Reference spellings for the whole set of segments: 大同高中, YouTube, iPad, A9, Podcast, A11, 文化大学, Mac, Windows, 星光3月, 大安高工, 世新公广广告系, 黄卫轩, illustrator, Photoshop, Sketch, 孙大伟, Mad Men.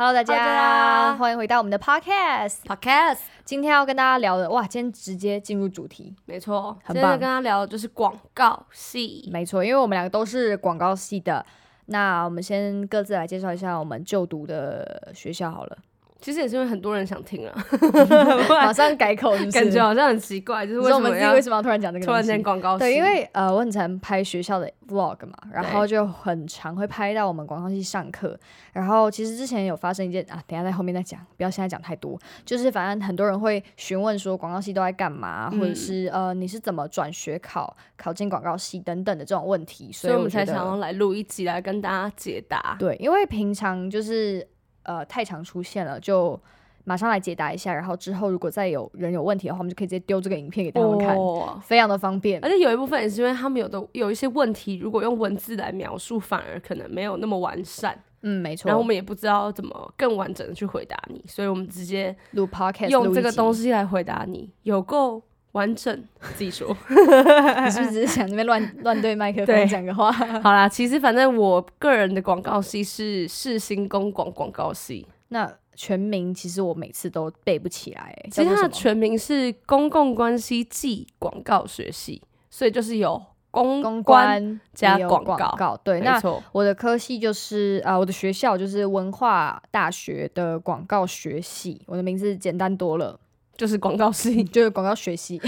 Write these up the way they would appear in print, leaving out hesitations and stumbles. Hello 大家，欢迎回到我们的 Podcast。今天要跟大家聊的，哇，今天直接进入主题，没错，很棒。今天跟大家聊的就是广告系，没错，因为我们两个都是广告系的。那我们先各自来介绍一下我们就读的学校好了。其实也是因为很多人想听啊，马上改口是不是，感觉好像很奇怪，就是为什么要突然讲这个东西，突然间广告系？对，因为我很常拍学校的 vlog 嘛，然后就很常会拍到我们广告系上课。然后其实之前有发生一件啊，等一下在后面再讲，不要现在讲太多。就是反正很多人会询问说广告系都在干嘛，或者是你是怎么转学考进广告系等等的这种问题，所以我们才想要来录一集来跟大家解答。对，因为平常就是。太常出现了，就马上来解答一下，然后之后如果再有人有问题的话，我们就可以直接丢这个影片给他们看，非常的方便。而且有一部分也是因为他们有一些问题，如果用文字来描述，反而可能没有那么完善。嗯，没错。然后我们也不知道怎么更完整的去回答你，所以我们直接录 podcast， 用这个东西来回答你，有够完整。自己说，你是不是只是想那边乱对麦克风讲个话？好啦，其实反正我个人的广告系是世新公广广告系，那全名其实我每次都背不起来，其实它的全名是公共关系暨广告学系，所以就是有公关加广告。对，那我的科系就是我的学校就是文化大学的广告学系，我的名字简单多了。就是广告系，就是广告学系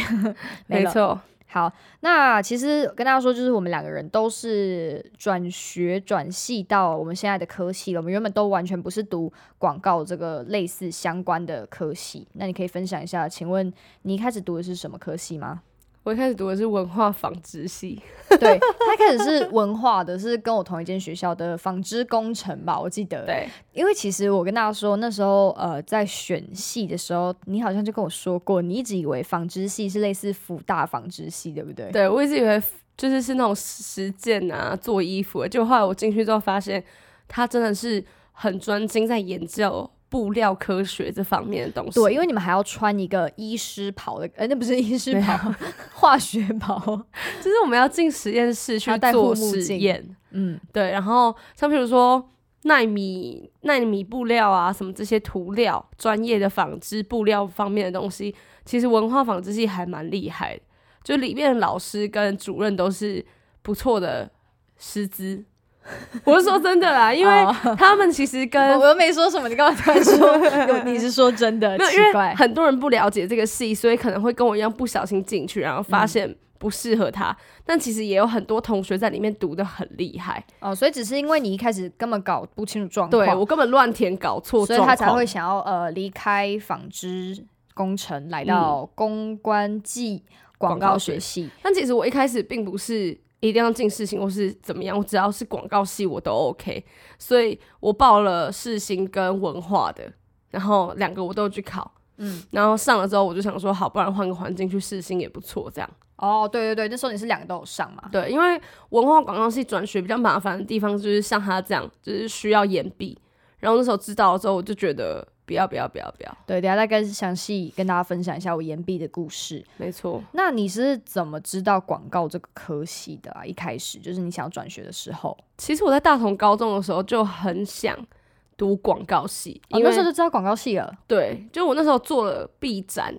没错。好，那其实跟大家说，就是我们两个人都是转学转系到我们现在的科系了，我们原本都完全不是读广告这个类似相关的科系。那你可以分享一下，请问你一开始读的是什么科系吗？我一开始读的是文化纺织系对，他一开始是文化的，是跟我同一间学校的纺织工程吧，我记得。对，因为其实我跟大家说那时候在选系的时候，你好像就跟我说过，你一直以为纺织系是类似辅大纺织系，对不对？对，我一直以为就是那种实践啊，做衣服，结果后来我进去之后发现他真的是很专精在研究布料科学这方面的东西。对，因为你们还要穿一个医师袍的，那不是医师袍，化学袍，就是我们要进实验室去做实验。嗯，对。然后像比如说奈米布料啊，什么这些涂料，专业的纺织布料方面的东西，其实文化纺织系还蛮厉害的，就里面的老师跟主任都是不错的师资。我是说真的啦，因为他们其实跟我又没说什么，你刚才突然说你是说真的，奇怪，很多人不了解这个系，所以可能会跟我一样不小心进去，然后发现不适合他。但其实也有很多同学在里面读得很厉害哦，所以只是因为你一开始根本搞不清楚状况，对，我根本乱填搞错状况，所以他才会想要离开纺织工程来到公关暨广告学系。但其实我一开始并不是一定要进世新或是怎么样，我只要是广告系我都 OK， 所以我报了世新跟文化的，然后两个我都去考。嗯，然后上了之后我就想说好，不然换个环境去世新也不错这样。哦，对对对，那时候你是两个都有上嘛？对，因为文化广告系转学比较麻烦的地方就是像他这样，就是需要延毕，然后那时候知道了之后我就觉得不要。对，等一下再更详细跟大家分享一下我延毕的故事。没错。那你是怎么知道广告这个科系的啊？一开始就是你想要转学的时候？其实我在大同高中的时候就很想读广告系，因为那时候就知道广告系了。对，就我那时候做了毕展，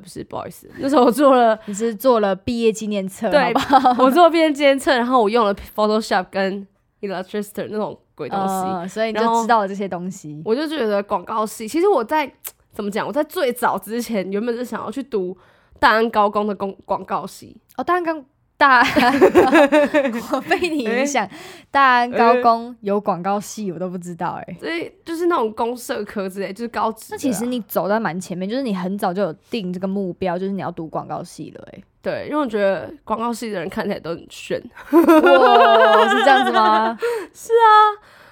不是，不好意思，那时候我做了，你是做了毕业纪念册，对吧？我做毕业纪念册，然后我用了 Photoshop 跟 illustrator 那种鬼东西，所以你就知道了这些东西。我就觉得广告系，其实我在怎么讲，我在最早之前原本是想要去读大安高工的广告系。哦，大安高我被你影响，大安高工有广告系我都不知道。所以就是那种公社科之类，就是高职。那其实你走到蛮前面，就是你很早就有定这个目标，就是你要读广告系了。对，因为我觉得广告系的人看起来都很炫。哇，是这样子吗？是啊，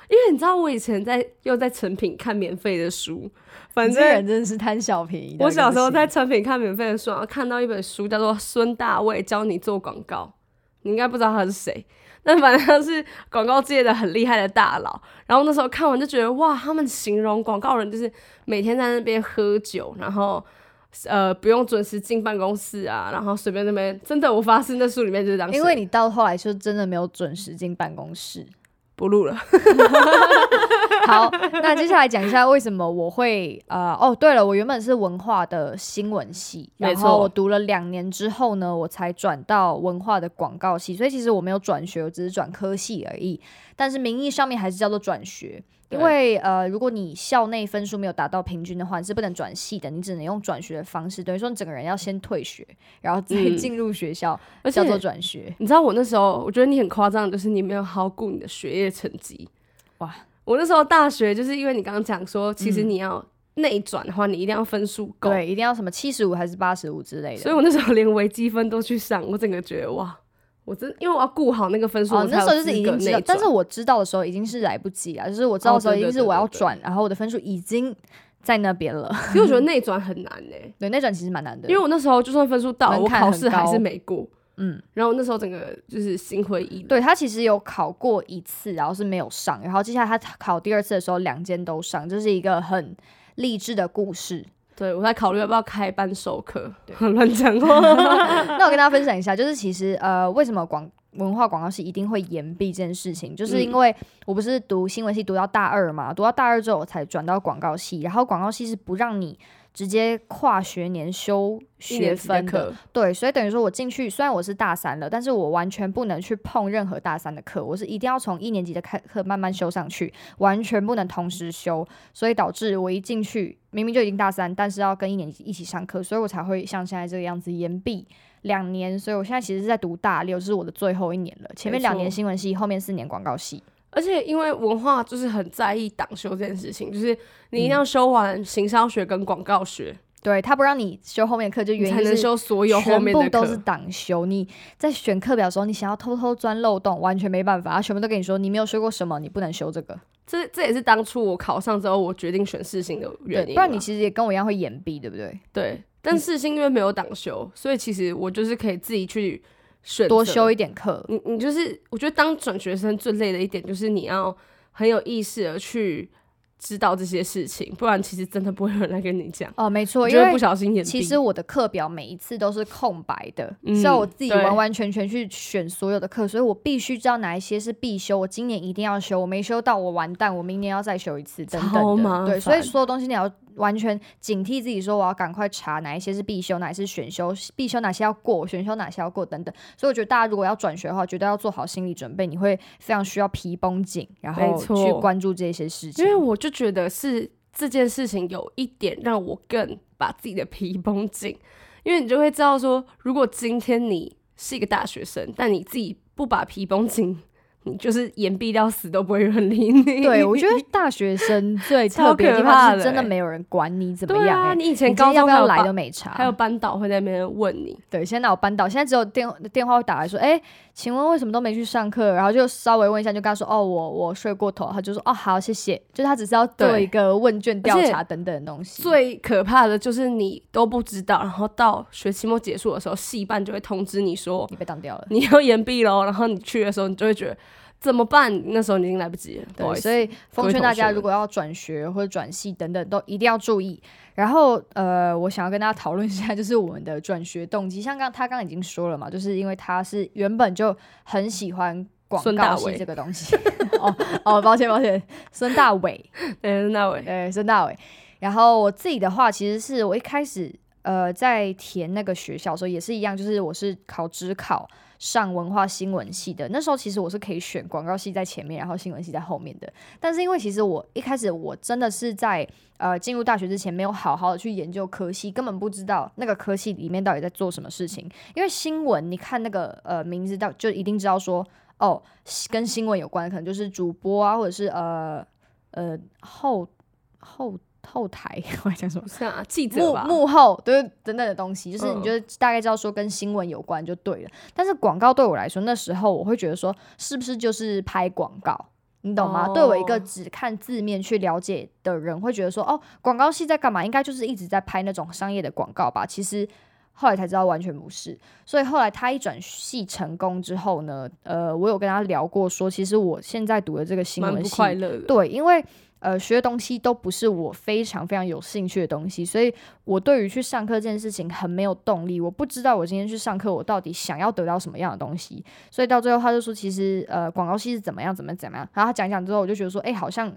因为你知道我以前在成品看免费的书，反正人真的是贪小便宜。我小时候在成品看免费的书，然后看到一本书叫做《孙大卫教你做广告》，你应该不知道他是谁，但反正他是广告界的很厉害的大佬。然后那时候看完就觉得哇，他们形容广告人就是每天在那边喝酒，然后不用准时进办公室啊，然后随便那边，真的我发誓那书里面就是这样写。因为你到后来就真的没有准时进办公室，不录了好，那接下来讲一下为什么我会哦，对了，我原本是文化的新闻系，然后我读了2年之后呢，我才转到文化的广告系，所以其实我没有转学，我只是转科系而已，但是名义上面还是叫做转学。因为如果你校内分数没有达到平均的话，你是不能转系的，你只能用转学的方式，等于说你整个人要先退学，然后再进入学校，叫做转学。你知道我那时候，我觉得你很夸张，就是你没有好好顾你的学业成绩。哇，我那时候大学就是因为你刚刚讲说，其实你要内转的话，你一定要分数够，对，一定要什么75还是85之类的。所以我那时候连微积分都去上，我整个觉得哇。我真因为我要顾好那个分数，我才有资格内转。但是我知道的时候已经是来不及了，就是我知道的时候已经是我要转，然后我的分数已经在那边了。其实我觉得内转很难欸，对，内转其实蛮难的。因为我那时候就算分数到，我考试还是没过。嗯，然后那时候整个就是心灰意冷。对，他其实有考过一次，然后是没有上，然后接下来他考第二次的时候，2间都上，这是一个很励志的故事。对，我在考虑要不要开班授课，乱讲话。那我跟大家分享一下，就是其实为什么文化广告系一定会延毕这件事情，就是因为我不是读新闻系读到大2嘛，读到大2之后我才转到广告系，然后广告系是不让你直接跨学年修学分的，对，所以等于说我进去，虽然我是大3了，但是我完全不能去碰任何大3的课，我是一定要从1年级的课慢慢修上去，完全不能同时修，所以导致我一进去明明就已经大3，但是要跟1年级一起上课，所以我才会像现在这个样子延毕2年，所以我现在其实是在读大6，是我的最后1年了，前面2年新闻系，后面4年广告系。而且因为文化就是很在意党修这件事情，就是你一定要修完行销学跟广告学，对，他不让你修后面的课，就原因是你才能修所有后面的课，全部都是党修。你在选课表的时候，你想要偷偷钻漏洞，完全没办法，他全部都跟你说你没有修过什么，你不能修这个。这也是当初我考上之后我决定选世新的原因，不然你其实也跟我一样会延毕，对不对？对，但世新因为没有党修，所以其实我就是可以自己去多修一点课。你就是我觉得当转学生最累的一点就是你要很有意识的去知道这些事情，不然其实真的不会有人来跟你讲。哦，没错，因为不小心延毕。其实我的课表每一次都是空白的，是要我自己完完全全去选所有的课，所以我必须知道哪一些是必修，我今年一定要修，我没修到我完蛋，我明年要再修一次，等等的。对，所以所有东西你要完全警惕自己，说我要赶快查哪一些是必修，哪一些是选修，必修哪些要过，选修哪些要过等等。所以我觉得大家如果要转学的话，绝对要做好心理准备，你会非常需要皮绷紧，然后去关注这些事情。因为我就觉得是这件事情有一点让我更把自己的皮绷紧，因为你就会知道说，如果今天你是一个大学生，但你自己不把皮绷紧，你就是延毕到死都不会有人理你。对，我觉得大学生最特别的地方是真的没有人管你怎么样。对啊，你以前高中要不要来都没查，还有班导会在那边问你。对，现在哪有班导，现在只有电话会打来说，请问为什么都没去上课，然后就稍微问一下，就跟他说哦我睡过头，他就说哦好谢谢，就是他只是要做一个问卷调查等等的东西。最可怕的就是你都不知道，然后到学期末结束的时候，系办就会通知你说你被当掉了，你要延毕咯，然后你去的时候你就会觉得怎么办？那时候你已经来不及了。对，所以奉劝大家，如果要转学或者转系等等，都一定要注意。然后，我想要跟大家讨论一下，就是我们的转学动机。像他刚已经说了嘛，就是因为他是原本就很喜欢广告系这个东西。哦，抱歉，孙大伟，孙大伟。然后我自己的话，其实是我一开始在填那个学校的时候也是一样，就是我是考指考。上文化新闻系的，那时候其实我是可以选广告系在前面，然后新闻系在后面的。但是因为其实我一开始我真的是在进入大学之前没有好好的去研究科系，根本不知道那个科系里面到底在做什么事情。因为新闻你看那个名字就一定知道说哦跟新闻有关，可能就是主播啊，或者是后台我在讲什么？是啊，记者吧，幕后对等等的东西，就是你就大概知道说跟新闻有关就对了。但是广告对我来说，那时候我会觉得说，是不是就是拍广告？你懂吗？对我一个只看字面去了解的人，会觉得说，哦，广告系在干嘛？应该就是一直在拍那种商业的广告吧？其实。后来才知道完全不是，所以后来他一转系成功之后呢，我有跟他聊过说，其实我现在读的这个新闻系，蛮不快乐的。对，因为学的东西都不是我非常非常有兴趣的东西，所以我对于去上课这件事情很没有动力。我不知道我今天去上课，我到底想要得到什么样的东西。所以到最后他就说，其实广告系是怎么样怎么样。然后他讲一讲之后，我就觉得说，好像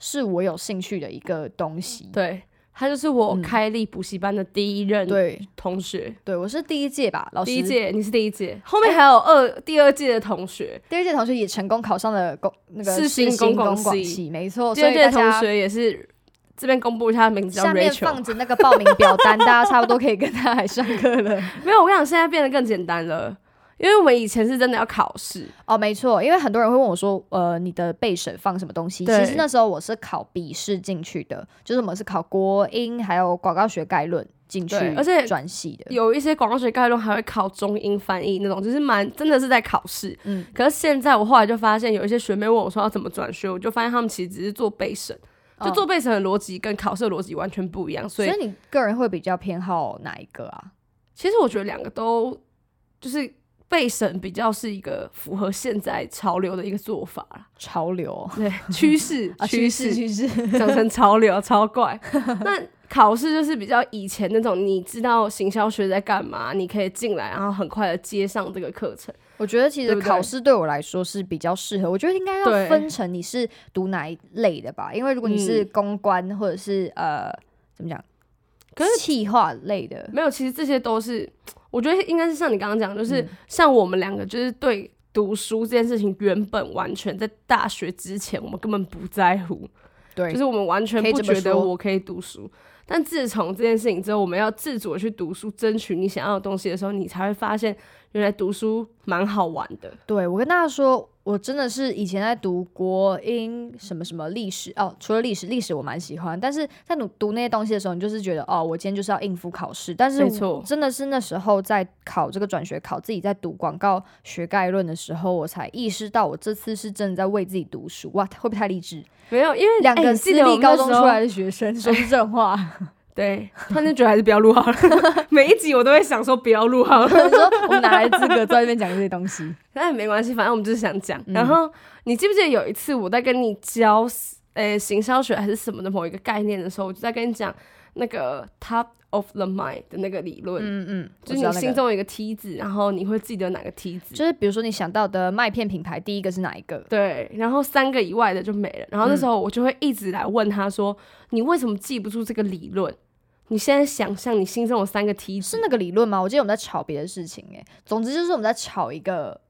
是我有兴趣的一个东西。对，他就是我开立补习班的第一任同学。 对，我是第一届吧，老师第一届，你是第一届，后面还有第二届的同学，第二届同学也成功考上了那个世新公共系，没错。第二届同学也是，这边公布一下他的名字叫 Rachel， 下面放着那个报名表单大家差不多可以跟他来上课了。没有，我跟你讲，现在变得更简单了，因为我们以前是真的要考试哦，没错。因为很多人会问我说你的备审放什么东西，其实那时候我是考笔试进去的，就是我们是考国英还有广告学概论进去，而且转系的有一些广告学概论还会考中英翻译那种，就是蛮真的是在考试。可是现在我后来就发现有一些学妹问我说要怎么转学，我就发现他们其实只是做备审，就做备审的逻辑跟考试的逻辑完全不一样。所以你个人会比较偏好哪一个啊？其实我觉得两个都就是备审比较是一个符合现在潮流的一个做法啦，潮流对趋势讲成潮流超怪。那考试就是比较以前那种，你知道行销学在干嘛，你可以进来然后很快的接上这个课程。我觉得其实考试对我来说是比较适合，我觉得应该要分成你是读哪一类的吧，因为如果你是公关或者是怎么讲，可是企划类的没有，其实这些都是我觉得应该是像你刚刚讲，就是像我们两个就是对读书这件事情原本完全在大学之前我们根本不在乎，对，就是我们完全不觉得我可以读书，但自从这件事情之后我们要自主的去读书，争取你想要的东西的时候，你才会发现原来读书蛮好玩的。对，我跟大家说我真的是以前在读国英什么什么历史哦，除了历史我蛮喜欢，但是在读那些东西的时候你就是觉得哦，我今天就是要应付考试。但是真的是那时候在考这个转学考，自己在读广告学概论的时候，我才意识到我这次是真的在为自己读书。哇，会不会太励志？没有，因为两个私立高中出来的学生说是这话对，他就觉得还是不要录好了。每一集我都会想说不要录好了，说我们哪来资格在那边讲这些东西？但没关系，反正我们就是想讲。然后你记不记得有一次我在跟你教行销学还是什么的某一个概念的时候，我就在跟你讲那个 top of the mind 的那个理论。就是你心中有一个梯子，然后你会记得哪个梯子？就是比如说你想到的麦片品牌，第一个是哪一个？对，然后3个以外的就没了。然后那时候我就会一直来问他说，你为什么记不住这个理论？你现在想象你心中有3个梯子，是那个理论吗？我记得我们在吵别的事情总之就是我们在吵一个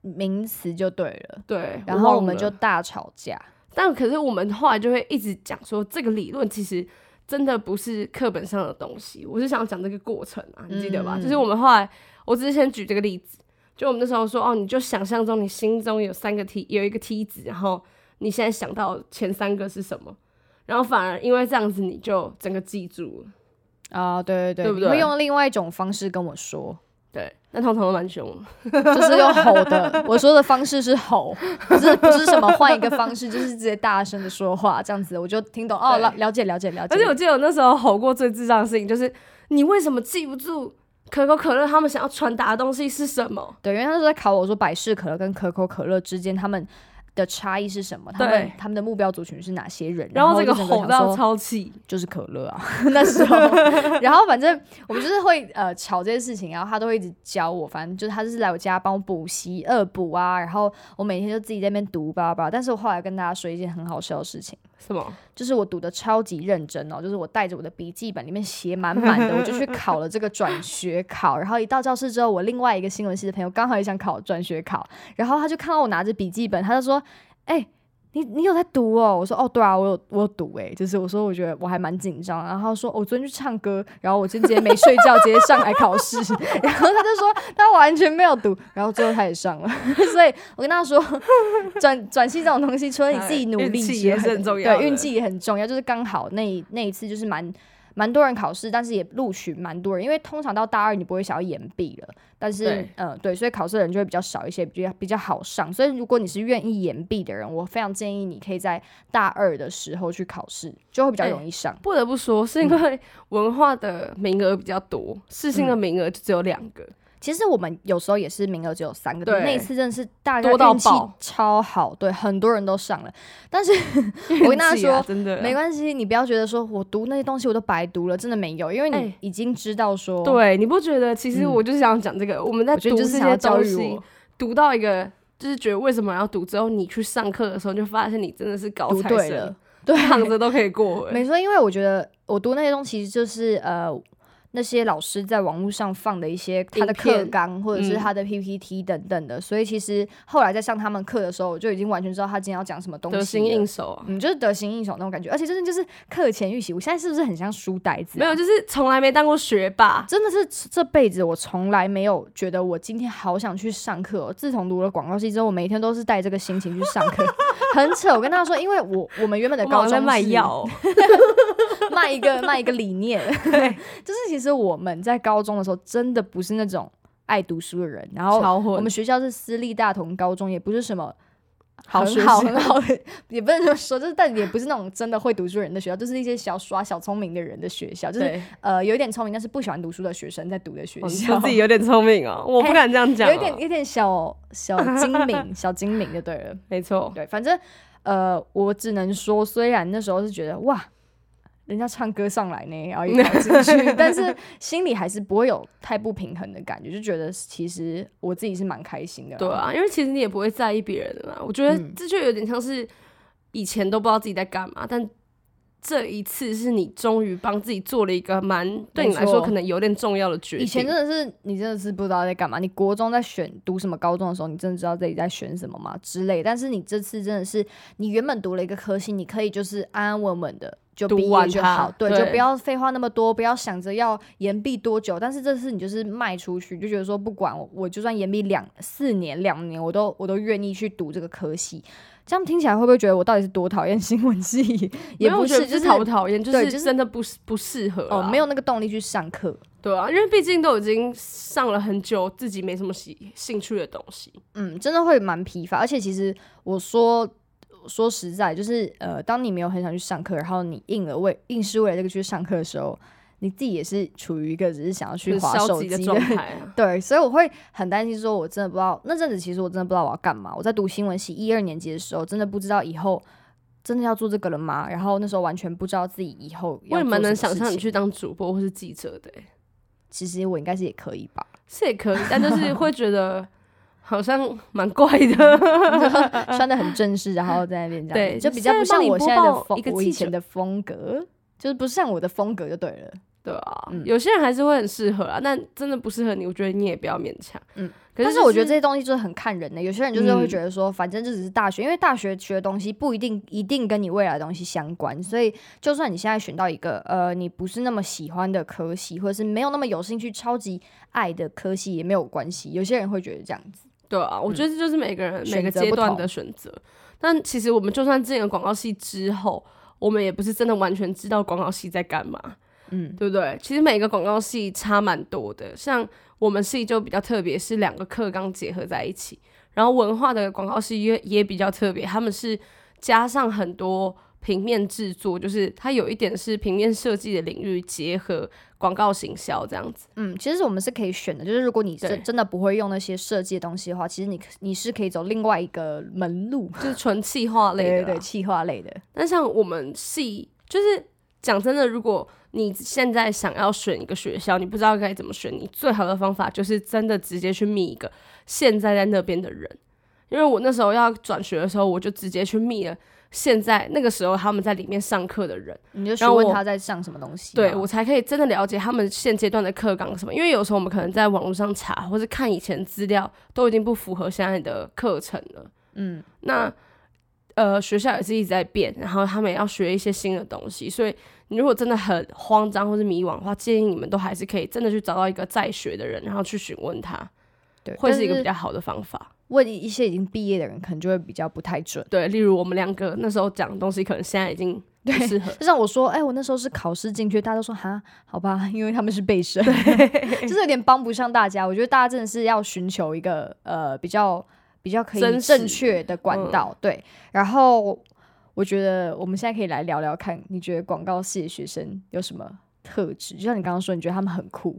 名词就对了。对，然后我们就大吵架。但可是我们后来就会一直讲说，这个理论其实真的不是课本上的东西，我是想讲这个过程啊，你记得吧？就是我们后来，我只是先举这个例子，就我们那时候说，哦，你就想象中你心中有有一个梯子，然后你现在想到前3个是什么，然后反而因为这样子你就整个记住了啊，对对对，对不对？你会用另外一种方式跟我说，对，那通常都蛮凶的，就是用吼的。我说的方式是吼，不是什么换一个方式，就是直接大声的说话，这样子我就听懂哦，了解。而且我记得我那时候吼过最智障的事情就是，你为什么记不住可口可乐他们想要传达的东西是什么？对，因为他是在考我说百事可乐跟可口可乐之间他们的差异是什么，他们的目标族群是哪些人，然后这个吼到超气，就是可乐啊那时候然后反正我们就是会吵这些事情，然后他都会一直教我，反正就是他就是来我家帮我补习恶补啊，然后我每天就自己在那边读吧。但是我后来跟大家说一件很好笑的事情，什么？就是我读的超级认真哦，就是我带着我的笔记本里面写满满的我就去考了这个转学考。然后一到教室之后，我另外一个新闻系的朋友刚好也想考转学考，然后他就看到我拿着笔记本，他就说你有在读哦？我说哦，对啊，我有读就是我说我觉得我还蛮紧张。然后他说我昨天去唱歌，然后我今天没睡觉直接上来考试然后他就说他完全没有读，然后最后他也上了所以我跟他说转系这种东西除了你自己努力之外，运气也是很重要的，对，运气也很重要。就是刚好那一次就是蛮多人考试，但是也录取蛮多人，因为通常到大2你不会想要延毕了，但是对，所以考试的人就会比较少一些，比较好上。所以如果你是愿意延毕的人，我非常建议你可以在大2的时候去考试，就会比较容易上。不得不说是因为文化的名额比较多，世新的名额就只有2个。其实我们有时候也是名额只有3个，对，那一次真的是大家运气超好，对，很多人都上了。但是我跟大家说真的没关系，你不要觉得说我读那些东西我都白读了，真的没有，因为你已经知道说，对，你不觉得？其实我就是想讲这个，我们在读这些教育，读到一个就是觉得为什么要读，之后你去上课的时候就发现你真的是高材生，对，躺着都可以过。没错，因为我觉得我读那些东西其实就是那些老师在网络上放的一些他的课纲或者是他的 PPT 等等的，所以其实后来在上他们课的时候，我就已经完全知道他今天要讲什么东西了，得心应手啊，就是得心应手那种感觉，而且真的就是课前预习。我现在是不是很像书呆子？没有，就是从来没当过学霸，真的是这辈子我从来没有觉得我今天好想去上课哦。自从读了广告系之后，我每天都是带这个心情去上课，很扯。我跟大家说，因为我们原本的高中是卖药，卖一个理念，就是其实我们在高中的时候真的不是那种爱读书的人，然后我们学校是私立大同高中，也不是什么好学校，很好也不能说，就是但也不是那种真的会读书人的学校，就是一些小耍小聪明的人的学校，就是有点聪明但是不喜欢读书的学生在读的学校。你说自己有点聪明哦，我不敢这样讲，有点小精明就对了，没错。对，反正我只能说，虽然那时候是觉得哇人家唱歌上来呢，然后也跑进去，但是心里还是不会有太不平衡的感觉，就觉得其实我自己是蛮开心的。对啊，因为其实你也不会在意别人的啦。我觉得这就有点像是以前都不知道自己在干嘛，但这一次是你终于帮自己做了一个蛮对你来说可能有点重要的决定。以前真的是你真的是不知道在干嘛，你国中在选读什么高中的时候，你真的知道自己在选什么吗之类的。但是你这次真的是你原本读了一个科系，你可以就是安安稳稳的就毕业就好，对，就不要废话那么多，不要想着要延毕多久。但是这次你就是迈出去，就觉得说不管我就算延毕4年2年，我都愿意去读这个科系。这样听起来会不会觉得我到底是多讨厌新闻系？也不是，就是讨不讨厌，就是真的不适合哦，没有那个动力去上课。对啊，因为毕竟都已经上了很久，自己没什么兴趣的东西，真的会蛮疲乏。而且其实我说实在，就是当你没有很想去上课，然后你硬是为了这个去上课的时候，你自己也是处于一个只是想要去滑手机的状态，对，所以我会很担心，说我真的不知道那阵子，其实我真的不知道我要干嘛。我在读新闻系1、2年级的时候，真的不知道以后真的要做这个了吗？然后那时候完全不知道自己以后要做什么事情。我也能想象你去当主播或是记者的其实我应该是也可以吧，是也可以，但就是会觉得好像蛮怪的穿得很正式，然后在那边这样，对，就比较不像我现在的我以前的风格，就是不像我的风格就对了。对啊，有些人还是会很适合啊，但真的不适合你，我觉得你也不要勉强。可是但是我觉得这些东西就是很看人的，有些人就是会觉得说，反正这只是大学，因为大学学的东西不一定跟你未来的东西相关，所以就算你现在选到一个你不是那么喜欢的科系，或者是没有那么有兴趣、超级爱的科系也没有关系。有些人会觉得这样子。对啊，我觉得这就是每个人每个阶段的选择。但其实我们就算进了广告系之后，我们也不是真的完全知道广告系在干嘛，对不对？其实每个广告系差蛮多的，像我们系就比较特别，是两个课纲结合在一起。然后文化的广告系也比较特别，他们是加上很多平面制作，就是它有一点是平面设计的领域结合广告行销这样子。其实我们是可以选的，就是如果你真的不会用那些设计的东西的话，其实你是可以走另外一个门路，就是纯企划类的。对对对，企划类的。但像我们系，就是讲真的，如果你现在想要选一个学校，你不知道该怎么选，你最好的方法就是真的直接去密一个现在在那边的人。因为我那时候要转学的时候，我就直接去密了现在那个时候他们在里面上课的人，你就询问他在上什么东西，对，我才可以真的了解他们现阶段的课纲什么。因为有时候我们可能在网络上查或是看以前资料，都已经不符合现在的课程了。那学校也是一直在变，然后他们也要学一些新的东西，所以你如果真的很慌张或是迷惘的话，建议你们都还是可以真的去找到一个在学的人，然后去询问他，对，会是一个比较好的方法。问一些已经毕业的人可能就会比较不太准，对，例如我们两个那时候讲的东西可能现在已经不适合。就像我说我那时候是考试进去，大家都说哈好吧，因为他们是备审就是有点帮不上大家。我觉得大家真的是要寻求一个比较可以正确的管道，对。然后我觉得我们现在可以来聊聊看，你觉得广告系的学生有什么特质？就像你刚刚说，你觉得他们很酷。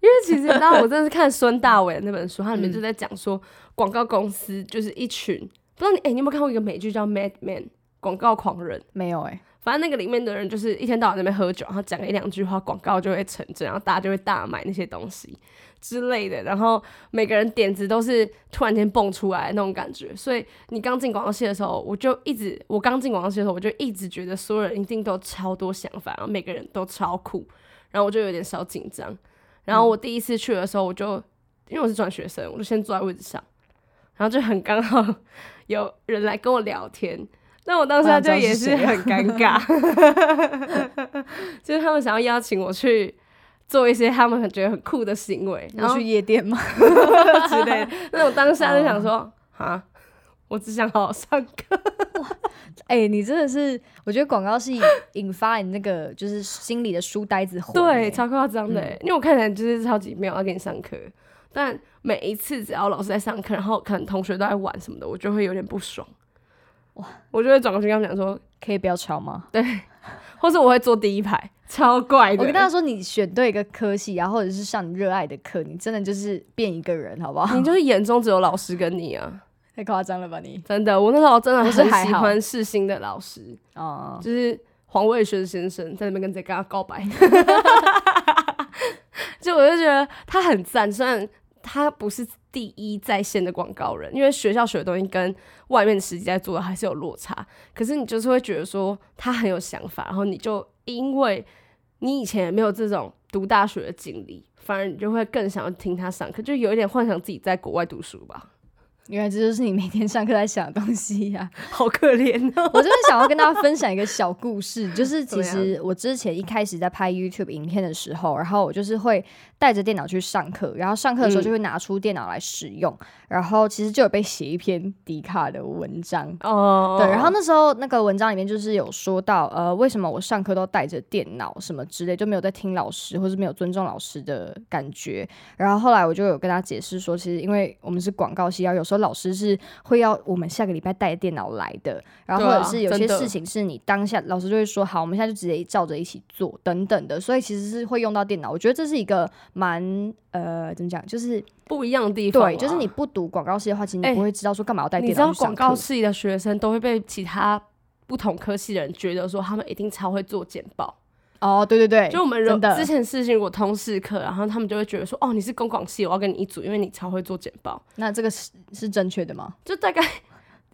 因为其实你知道，我真的是看孙大伟那本书，他里面就在讲说，广告公司就是一群，不知道你有没有看过一个美剧叫《Mad Men》广告狂人？没有。反正那个里面的人就是一天到晚在那边喝酒，然后讲一两句话，广告就会成真，然后大家就会大买那些东西之类的，然后每个人点子都是突然间蹦出来那种感觉。所以你刚进广告系的时候，我刚进广告系的时候，我就一直觉得所有人一定都超多想法，然后每个人都超酷，然后我就有点小紧张。然后我第一次去的时候，我就因为我是转学生，我就先坐在位置上，然后就很刚好有人来跟我聊天。那我当时就也是很尴尬，就是他们想要邀请我去做一些他们觉得很酷的行为，然后去夜店吗之类的。那我当下就想说，啊，我只想好好上课。欸，你真的是，我觉得广告系引发你那个就是心里的书呆子魂，对，超夸张的。因为我看起来就是超级没有要给你上课，但每一次只要老师在上课，然后可能同学都在玩什么的，我就会有点不爽。哇，我就会转过去跟他们讲说，可以不要吵吗？对，或是我会坐第一排，超怪的。我跟大家说，你选对一个科系，然后或者是上你热爱的课，你真的就是变一个人，好不好？你就是眼中只有老师跟你啊，太夸张了吧你！真的，我那时候真的很喜欢世新的老师，就是黄卫轩先生，在那边跟他告白，就我就觉得他很赞，虽然他不是第一在线的广告人，因为学校学的东西跟外面实际在做的还是有落差，可是你就是会觉得说他很有想法，然后你就因为你以前也没有这种读大学的经历，反而你就会更想要听他上课，就有一点幻想自己在国外读书吧。原来这就是你每天上课在想的东西呀，好可怜哦！我真的想要跟大家分享一个小故事，就是其实我之前一开始在拍 YouTube 影片的时候，然后我就是会带着电脑去上课，然后上课的时候就会拿出电脑来使用，然后其实就有被写一篇迪卡的文章哦，对，然后那时候那个文章里面就是有说到为什么我上课都带着电脑什么之类，就没有在听老师或是没有尊重老师的感觉，然后后来我就有跟他解释说，其实因为我们是广告系，要有时候老师是会要我们下个礼拜带电脑来的，然后或者是有些事情是你当下老师就会说好，我们现在就直接照着一起做等等的，所以其实是会用到电脑。我觉得这是一个蛮怎么讲，就是不一样的地方，对，就是你不读广告系的话，其实你不会知道说干嘛要带电脑去上课。你知道广告系的学生都会被其他不同科系的人觉得说他们一定超会做简报。哦，对对对，就我们之前事情，如果通识课，然后他们就会觉得说，哦，你是公广系，我要跟你一组，因为你超会做简报。那这个 是正确的吗？就大概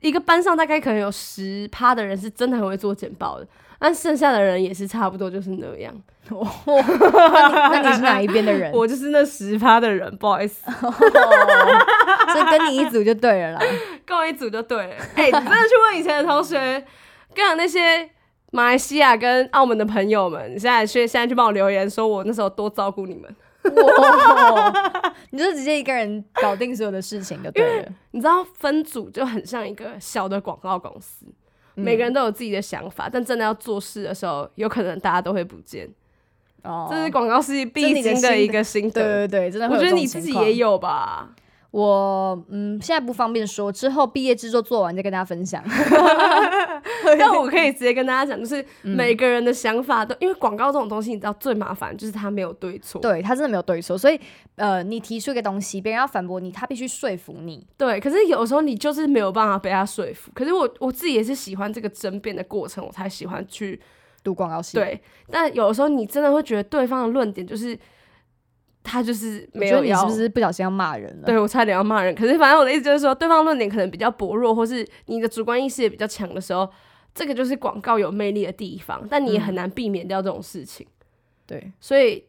一个班上大概可能有 10% 的人是真的很会做简报的，但剩下的人也是差不多就是那样。哦，那你是哪一边的人？我就是那 10% 的人，不好意思。所以跟你一组就对了啦，跟我一组就对了。哎，你真的去问以前的同学，跟那些马来西亚跟澳门的朋友们，你现在去帮我留言说我那时候多照顾你们。哇，你就直接一个人搞定所有的事情就对了。你知道分组就很像一个小的广告公司，每个人都有自己的想法，但真的要做事的时候有可能大家都会不见。这是广告系必经的一个心得。对对对，真的会有这种情况。我觉得你自己也有吧。我现在不方便说，之后毕业制作做完再跟大家分享。但我可以直接跟大家讲，就是每个人的想法都因为广告这种东西你知道最麻烦就是它没有对错，对，它真的没有对错，所以你提出一个东西，别人要反驳你，他必须说服你，对，可是有时候你就是没有办法被他说服。可是我自己也是喜欢这个争辩的过程，我才喜欢去读广告系，对，但有时候你真的会觉得对方的论点就是他就是没有要，我觉得你是不是不小心要骂人了？对，我差点要骂人。可是反正我的意思就是说，对方论点可能比较薄弱，或是你的主观意识也比较强的时候，这个就是广告有魅力的地方，但你也很难避免掉这种事情。对，所以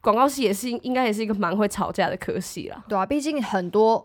广告系也是应该也是一个蛮会吵架的科系啦。对啊，毕竟很多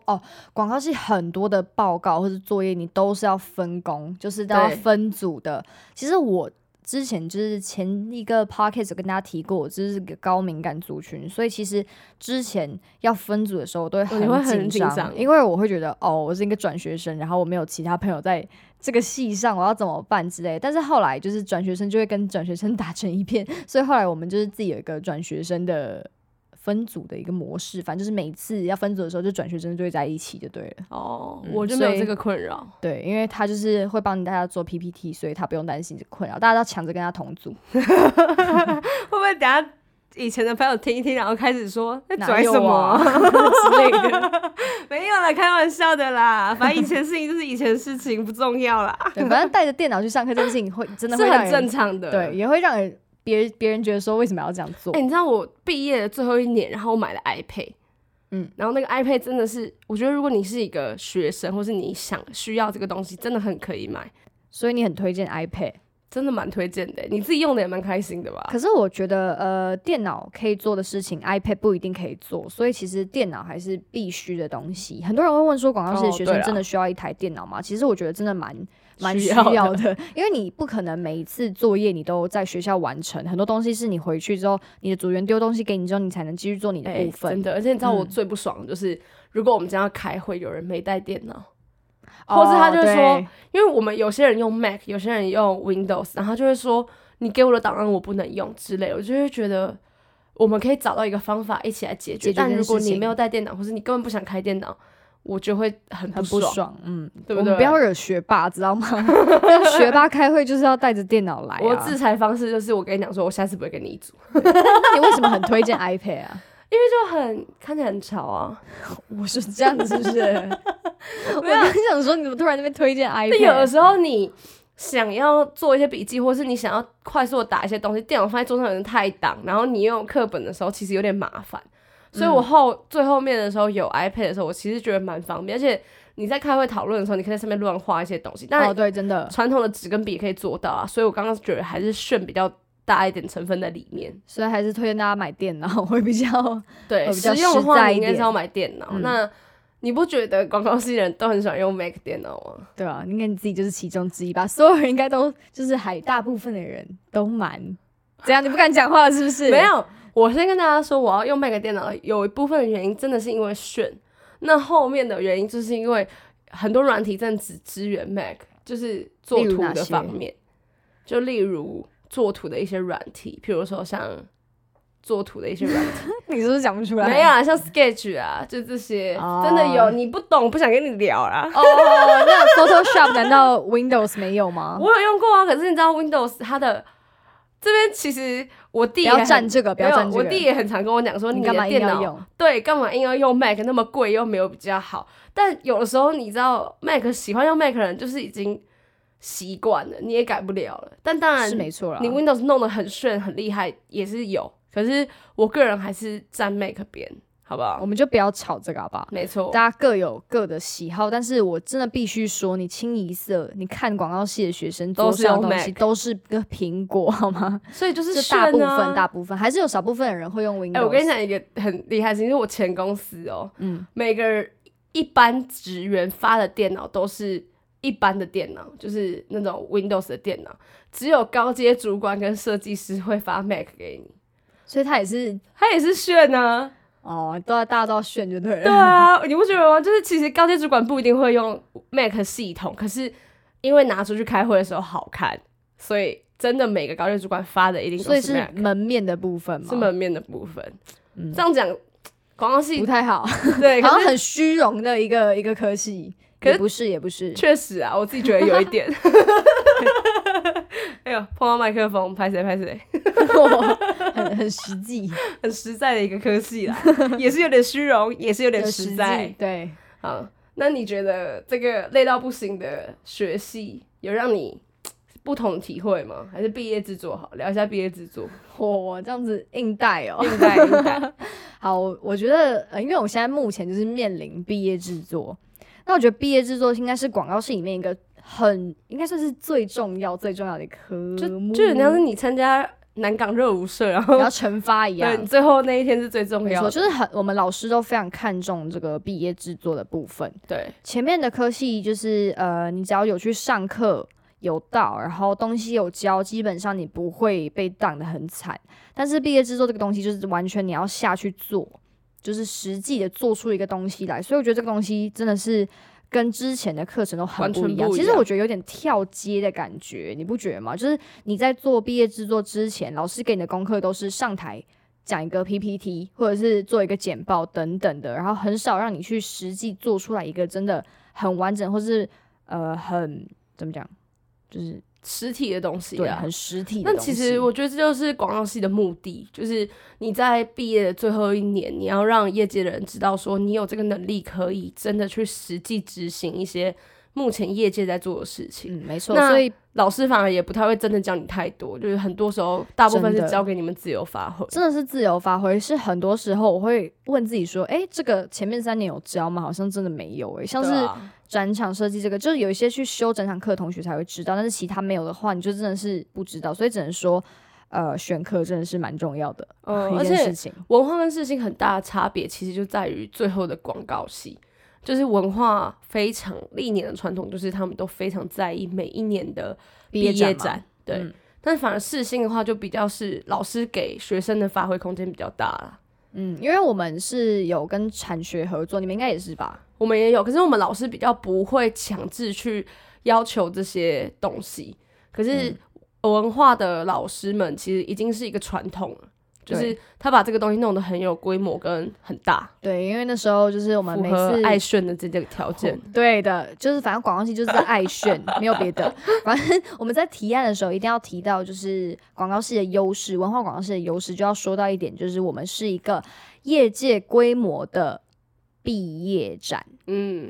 广告系很多的报告或是作业，你都是要分工，就是都要分组的。其实我之前就是前一个 podcast 有跟大家提过，我就是个高敏感族群，所以其实之前要分组的时候，我都会很紧张，因为我会觉得我是一个转学生，然后我没有其他朋友在这个系上，我要怎么办之类。但是后来就是转学生就会跟转学生打成一片，所以后来我们就是自己有一个转学生的分组的一个模式，反正就是每次要分组的时候，就转学生就会在一起就对了。我就没有这个困扰。对，因为他就是会帮大家做 PPT， 所以他不用担心这个困扰，大家都要抢着跟他同组。会不会等一下以前的朋友听一听，然后开始说在拽什么、之类的。没有啦，开玩笑的啦，反正以前事情就是以前事情，不重要啦。对，反正带着电脑去上课这件事情会真的会让人是很正常的，对，也会让人别人觉得说为什么要这样做。你知道我毕业的最后一年，然后我买了 iPad，然后那个 iPad 真的是，我觉得如果你是一个学生，或是你想需要这个东西，真的很可以买。所以你很推荐 iPad。真的蛮推荐的，你自己用的也蛮开心的吧？可是我觉得，电脑可以做的事情 ，iPad 不一定可以做，所以其实电脑还是必须的东西。很多人会问说，广告系的学生真的需要一台电脑吗？其实我觉得真的蛮需要的，因为你不可能每一次作业你都在学校完成，很多东西是你回去之后，你的组员丢东西给你之后，你才能继续做你的部分。真的，而且你知道我最不爽的就是，如果我们今天要开会，有人没带电脑。或是他就会说，因为我们有些人用 Mac， 有些人用 Windows， 然后他就会说你给我的档案我不能用之类的，我就会觉得我们可以找到一个方法一起来解决。但如果你没有带电脑，或是你根本不想开电脑，我就会很不爽，对不对？我们不要惹学霸，知道吗？学霸开会就是要带着电脑来。我的制裁方式就是我跟你讲说，我下次不会跟你一组。你为什么很推荐 iPad 啊？因为就很看起来很潮啊。我是这样子是不是？我刚想说你怎么突然在那边推荐 iPad。 有的时候你想要做一些笔记，或是你想要快速的打一些东西，电脑放在桌上有点太挡，然后你用课本的时候其实有点麻烦，所以我最后面的时候有 iPad 的时候，我其实觉得蛮方便。而且你在开会讨论的时候，你可以在上面乱画一些东西，但对，真的传统的纸跟笔可以做到啊，所以我刚刚觉得还是炫比较大一点成分在里面，所以还是推荐大家买电脑会比较对实用的话，你应该是要买电脑。那你不觉得广告系人都很喜欢用 Mac 电脑吗？对啊，应该你自己就是其中之一吧。所有人应该都就是大部分的人都蛮这样。你不敢讲话了是不是？没有，我先跟大家说，我要用 Mac 电脑有一部分的原因真的是因为炫，那后面的原因就是因为很多软体真的只支援 Mac， 就是做图的方面，就例如做图的一些软体，譬如说像做图的一些软体，你是不是讲不出来？没有啊，像 Sketch 啊，就这些、真的有，你不懂，不想跟你聊啦。那 Photoshop 难道 Windows 没有吗？我有用过啊，可是你知道 Windows 它的这边其实我弟也不要站这个，不要站这个。我弟也很常跟我讲说，你干嘛硬要用？对，干嘛硬要用 Mac 那么贵又没有比较好？但有的时候你知道 ，Mac 喜欢用 Mac 的人就是已经习惯了，你也改不了了。但当然是没错啦，你 Windows 弄得很炫很厉害也是有，可是我个人还是站 Mac 边，好不好？我们就不要吵这个，好不好？没错，大家各有各的喜好，但是我真的必须说，你清一色，你看广告系的学生桌上的东西都是个苹果，好吗？所以就是炫啊，大部分还是有少部分的人会用 Windows。我跟你讲一个很厉害的事情，就是我前公司每个一般职员发的电脑都是一般的电脑，就是那种 Windows 的电脑，只有高阶主管跟设计师会发 Mac 给你，所以他也是炫啊。大家都要炫就对了。对啊，你不觉得吗？就是其实高阶主管不一定会用 Mac 系统，可是因为拿出去开会的时候好看，所以真的每个高阶主管发的一定都是 Mac， 所以是门面的部分吗？是门面的部分。这样讲广告系不太好，对，好像很虚荣的一个科系。可是也不是，确实啊，我自己觉得有一点。哎呦，碰到麦克风，拍谁？很实际，很实在的一个科系啦，也是有点虚荣，也是有点实在。对，好，那你觉得这个累到不行的学系有让你不同体会吗？还是毕业制作好？聊一下毕业制作。这样子硬带哦，硬带。好，我觉得，因为我现在目前就是面临毕业制作。那我觉得毕业制作应该是广告系里面一个应该算是最重要的一科目，就很像是你参加南港热舞社，然后要成发一样，对，最后那一天是最重要的。就是我们老师都非常看重这个毕业制作的部分。对，前面的科系就是你只要有去上课有到，然后东西有教，基本上你不会被当得很惨。但是毕业制作这个东西就是完全你要下去做。就是实际的做出一个东西来，所以我觉得这个东西真的是跟之前的课程都很不一样。其实我觉得有点跳阶的感觉，你不觉得吗？就是你在做毕业制作之前，老师给你的功课都是上台讲一个 PPT， 或者是做一个简报等等的，然后很少让你去实际做出来一个真的很完整，或是很怎么讲，就是实体的东西，对，很实体的东西。那其实我觉得这就是广告系的目的，就是你在毕业的最后一年，你要让业界的人知道说你有这个能力，可以真的去实际执行一些目前业界在做的事情。没错，所以老师反而也不太会真的教你太多，就是很多时候大部分是教给你们自由发挥。真的是自由发挥，是很多时候我会问自己说这个前面3年有教吗？好像真的没有像是展场设计这个，就是有一些去修展场课的同学才会知道，但是其他没有的话你就真的是不知道，所以只能说选课真的是蛮重要的一件事情。而且文化跟世新很大的差别其实就在于最后的广告系，就是文化非常历年的传统，就是他们都非常在意每一年的毕业展对、但反而世新的话就比较是老师给学生的发挥空间比较大啦。因为我们是有跟产学合作，你们应该也是吧？我们也有，可是我们老师比较不会强制去要求这些东西，可是文化的老师们其实已经是一个传统了，就是他把这个东西弄得很有规模跟很大。对，因为那时候就是我们每次符合爱炫的这个条件对的，就是反正广告系就是在爱炫没有别的。反正我们在提案的时候一定要提到就是广告系的优势，文化广告系的优势就要说到一点，就是我们是一个业界规模的毕业展。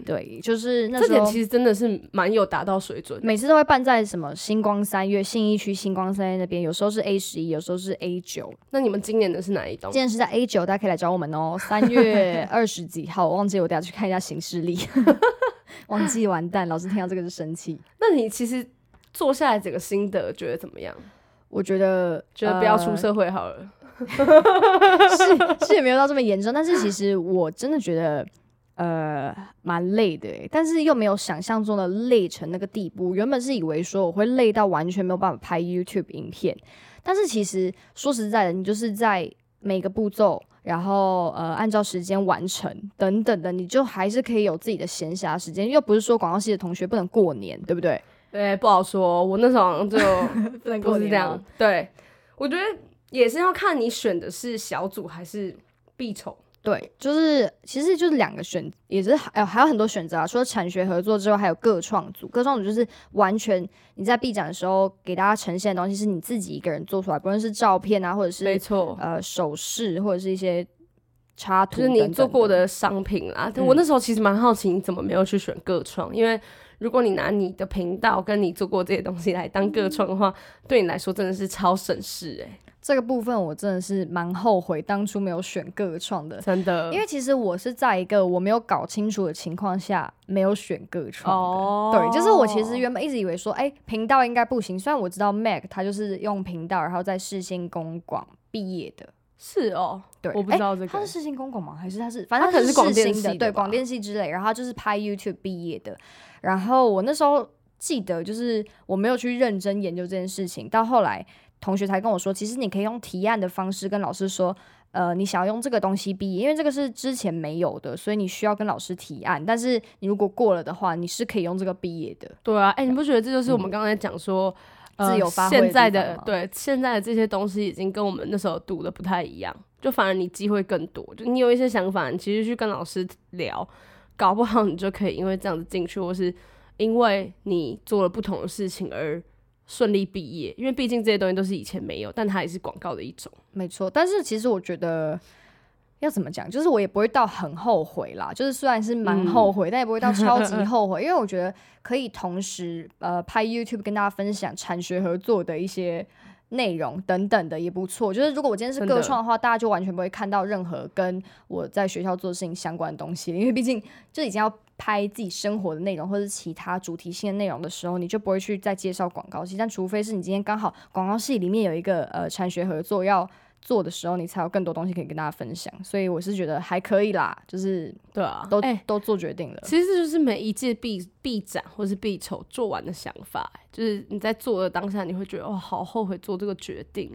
对，就是那时候这点其实真的是蛮有达到水准，每次都会办在什么星光3月，信义区星光3月那边，有时候是 A11， 有时候是 A9。 那你们今年的是哪一栋？今年是在 A9， 大家可以来找我们3月20几号，我忘记，我等下去看一下行事历忘记，完蛋，老师听到这个就生气。那你其实坐下来整个心得觉得怎么样？我觉得不要出社会好了是也没有到这么严重，但是其实我真的觉得蛮累的但是又没有想象中的累成那个地步。原本是以为说我会累到完全没有办法拍 YouTube 影片，但是其实说实在的，你就是在每个步骤然后按照时间完成等等的，你就还是可以有自己的闲暇时间。又不是说广告系的同学不能过年，对不对？对，不好说，我那时候好像就不能过年，不是这样。对，我觉得也是要看你选的是小组还是必筹。对，就是其实就是2个选，也是还有很多选择除了产学合作之后还有各创组。各创组就是完全你在毕展的时候给大家呈现的东西是你自己一个人做出来，不论是照片啊，或者是手势，或者是一些插图等等，就是你做过的商品啦。我那时候其实蛮好奇你怎么没有去选各创，因为如果你拿你的频道跟你做过这些东西来当各创的话，对你来说真的是超省事这个部分我真的是蛮后悔当初没有选各创的，真的。因为其实我是在一个我没有搞清楚的情况下没有选各创的对，就是我其实原本一直以为说频道应该不行，虽然我知道 Mac 他就是用频道然后在世新公广毕业的。是哦，对，我不知道这个他是世新公广吗？还是反正他可能是广电系的，对，广电系之类，然后他就是拍 YouTube 毕业的。然后我那时候记得就是我没有去认真研究这件事情，到后来同学才跟我说，其实你可以用提案的方式跟老师说你想要用这个东西毕业，因为这个是之前没有的，所以你需要跟老师提案，但是你如果过了的话你是可以用这个毕业的。对啊，你不觉得这就是我们刚才讲说自由发挥的地方吗？现在的这些东西已经跟我们那时候读的不太一样，就反而你机会更多，就你有一些想法你其实去跟老师聊，搞不好你就可以因为这样子进去，或是因为你做了不同的事情而顺利毕业，因为毕竟这些东西都是以前没有，但它也是广告的一种。没错，但是其实我觉得要怎么讲，就是我也不会到很后悔啦，就是虽然是蛮后悔但也不会到超级后悔因为我觉得可以同时拍 YouTube 跟大家分享产学合作的一些内容等等的也不错。就是如果我今天是各创的话，大家就完全不会看到任何跟我在学校做事情相关的东西，因为毕竟就已经要拍自己生活的内容或者其他主题性的内容的时候，你就不会去再介绍广告系。但除非是你今天刚好广告系里面有一个产学合作要做的时候，你才有更多东西可以跟大家分享。所以我是觉得还可以啦，就是对啊，都做决定了。其实就是每一届毕展或是毕筹做完的想法就是你在做的当下你会觉得好后悔做这个决定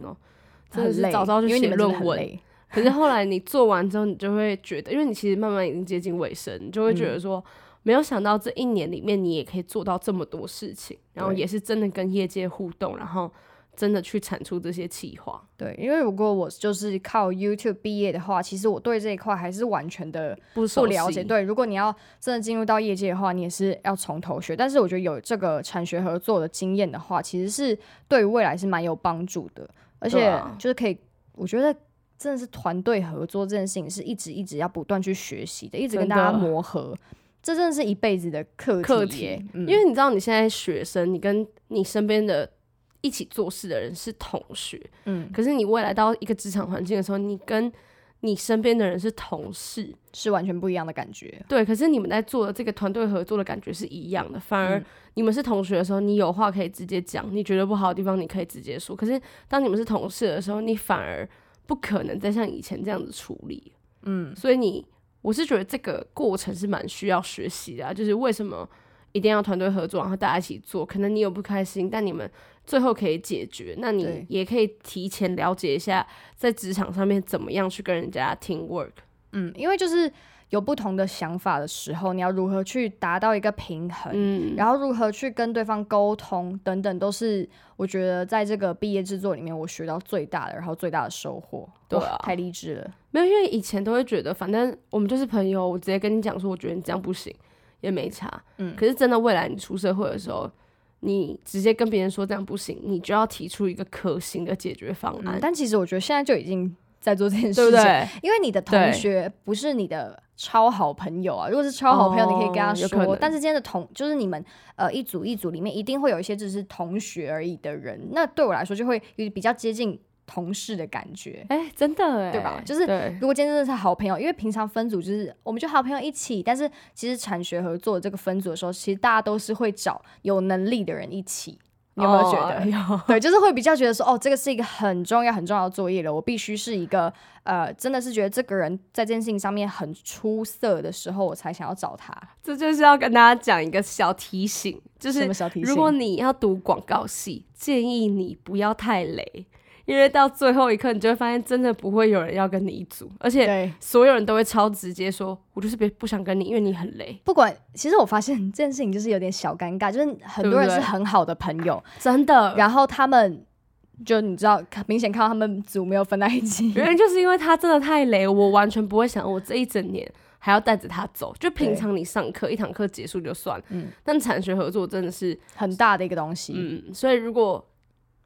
真的是早知道就写论文。可是后来你做完之后你就会觉得，因为你其实慢慢已经接近尾声，你就会觉得说没有想到这一年里面你也可以做到这么多事情，然后也是真的跟业界互动，然后真的去产出这些企划。对，因为如果我就是靠 YouTube 毕业的话，其实我对这一块还是完全的不了解。对，如果你要真的进入到业界的话，你也是要从头学，但是我觉得有这个产学合作的经验的话，其实是对未来是蛮有帮助的，而且就是可以、我觉得真的是团队合作这件事情是一直要不断去学习的，一直跟大家磨合，这真的是一辈子的课题、因为你知道你现在学生，你跟你身边的一起做事的人是同学，可是你未来到一个职场环境的时候，你跟你身边的人是同事，是完全不一样的感觉。对，可是你们在做的这个团队合作的感觉是一样的，反而你们是同学的时候，你有话可以直接讲，你觉得不好的地方你可以直接说，可是当你们是同事的时候，你反而不可能再像以前这样子处理。所以我是觉得这个过程是蛮需要学习的、就是为什么一定要团队合作，然后大家一起做，可能你有不开心，但你们最后可以解决，那你也可以提前了解一下在职场上面怎么样去跟人家 teamwork。 因为就是有不同的想法的时候，你要如何去达到一个平衡，然后如何去跟对方沟通等等，都是我觉得在这个毕业制作里面我学到最大的，然后最大的收获。对啊，太励志了。没有，因为以前都会觉得反正我们就是朋友，我直接跟你讲说我觉得你这样不行也没差。可是真的未来你出社会的时候，你直接跟别人说这样不行，你就要提出一个可行的解决方案。但其实我觉得现在就已经在做这件事情，对不对？因为你的同学不是你的超好朋友啊，如果是超好朋友你可以跟他说，但是今天的就是你们一组里面一定会有一些只是同学而已的人，那对我来说就会比较接近同事的感觉。真的对吧？就是如果今天真的是好朋友，因为平常分组就是我们就好朋友一起，但是其实产学合作这个分组的时候，其实大家都是会找有能力的人一起。你有没有觉得？对，就是会比较觉得说，这个是一个很重要的作业了，我必须是一个真的是觉得这个人在这件事情上面很出色的时候，我才想要找他。这就是要跟大家讲一个小提醒，就是如果你要读广告系，建议你不要太雷，因为到最后一刻你就会发现真的不会有人要跟你一组，而且所有人都会超直接说我就是不想跟你，因为你很累。不管，其实我发现这件事情就是有点小尴尬，就是很多人是很好的朋友，真的，然后他们就你知道明显看到他们组没有分在一起，原来就是因为他真的太累，我完全不会想我这一整年还要带着他走。就平常你上课一堂课结束就算了，但产学合作真的是很大的一个东西。所以如果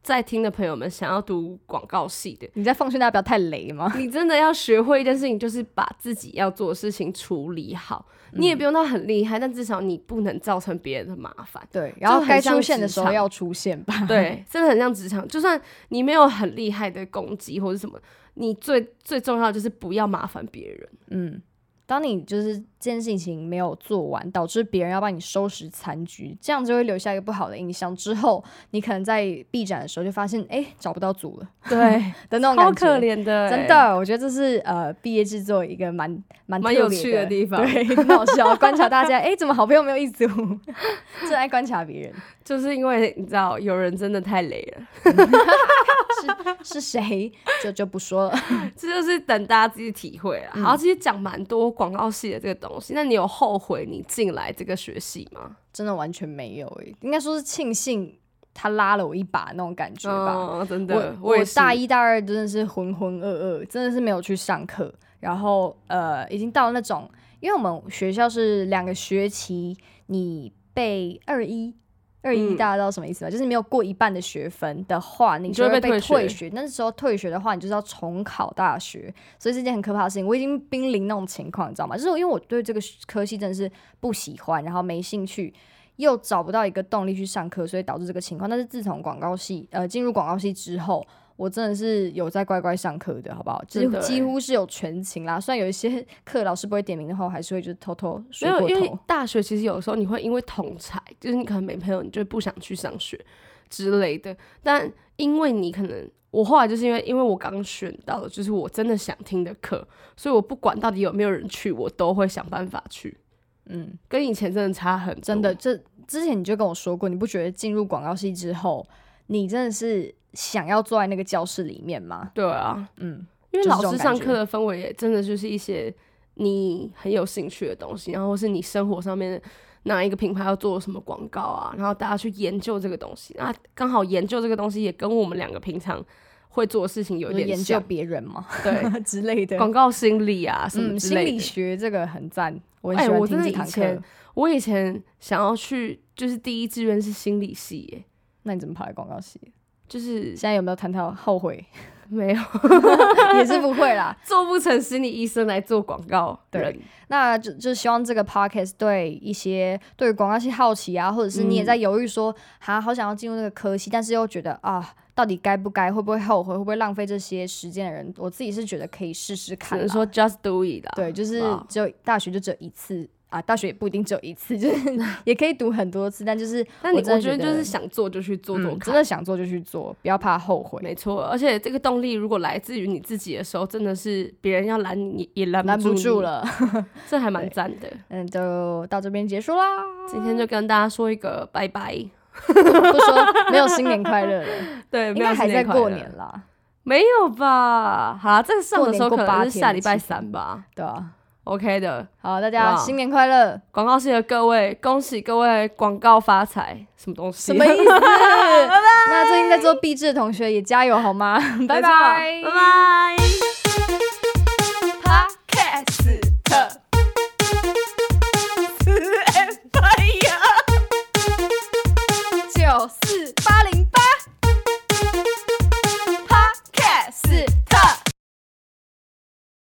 在听的朋友们想要读广告系的，你在放学大家不要太雷吗？你真的要学会一件事情，就是把自己要做的事情处理好。你也不用到很厉害，但至少你不能造成别人的麻烦。对，然后该出现的时候要出现吧。对，真的很像职场，就算你没有很厉害的攻击或是什么，你最重要的就是不要麻烦别人。当你就是这件事情没有做完，导致别人要帮你收拾残局，这样就会留下一个不好的印象，之后你可能在毕展的时候就发现找不到组了，对的那种感觉，超可怜的。真的，我觉得这是毕业制作一个蛮有趣的地方。对，很好笑。观察大家怎么好朋友没有一组。真爱观察别人，就是因为你知道有人真的太累了。是谁就不说了。这就是等大家自己体会了。好，其实讲蛮多广告系的这个东西，那你有后悔你进来这个学系吗？真的完全没有应该说是庆幸他拉了我一把那种感觉吧。真的， 我大一大二真的是浑浑噩噩，真的是没有去上课，然后已经到那种，因为我们学校是2个学期你被二一，大家知道什么意思吗？就是没有过一半的学分的话，你就会被退学。那时候退学的话，你就是要重考大学，所以是一件很可怕的事情。我已经濒临那种情况，你知道吗？就是因为我对这个科系真的是不喜欢，然后没兴趣，又找不到一个动力去上课，所以导致这个情况。但是自从进入广告系之后，我真的是有在乖乖上课的，好不好？就是几乎是有全勤啦。虽然有一些课老师不会点名的话，我还是会就是偷偷睡过头。没有，因为大学其实有时候你会因为同侪，就是你可能没朋友，你就不想去上学之类的。但因为你可能，我后来就是因为我刚选到的就是我真的想听的课，所以我不管到底有没有人去，我都会想办法去。跟以前真的差很多。真的，这之前你就跟我说过，你不觉得进入广告系之后，你真的是想要坐在那个教室里面吗？对啊，因为老师上课的氛围也真的就是一些你很有兴趣的东西，然后是你生活上面哪一个品牌要做什么广告啊，然后大家去研究这个东西。那刚好研究这个东西也跟我们两个平常会做的事情有点像，研究别人嘛，对之类的，广告心理啊什么之类的。心理学这个很赞，我很喜欢听这堂课。我以前想要去，就是第一志愿是心理系耶。那你怎么跑来广告系？就是现在有没有谈到后悔？没有也是不会啦做不成心理医生来做广告人。对，那 就希望这个 podcast 对一些对广告系好奇啊，或者是你也在犹豫说好想要进入那个科系，但是又觉得到底该不该，会不会后悔，会不会浪费这些时间的人，我自己是觉得可以试试看，只是说 just do it 啦。对，就是只有大学就只有一次啊，大学也不一定只有一次，就是也可以读很多次，但就是我觉得就是想做就去做做看，真的想做就去做，不要怕后悔。没错，而且这个动力如果来自于你自己的时候，真的是别人要拦你也拦不住了这还蛮赞的。就到这边结束啦，今天就跟大家说一个拜拜不说没有新年快乐了对，应该还在过年啦。没有吧？好啦，这上的时候可能是下礼拜三吧。对啊，OK 的。好，大家新年快乐。广告系的各位，恭喜各位广告发财。什么东西？什么意思那最近在做壁纸的同学也加油好吗？拜拜拜拜。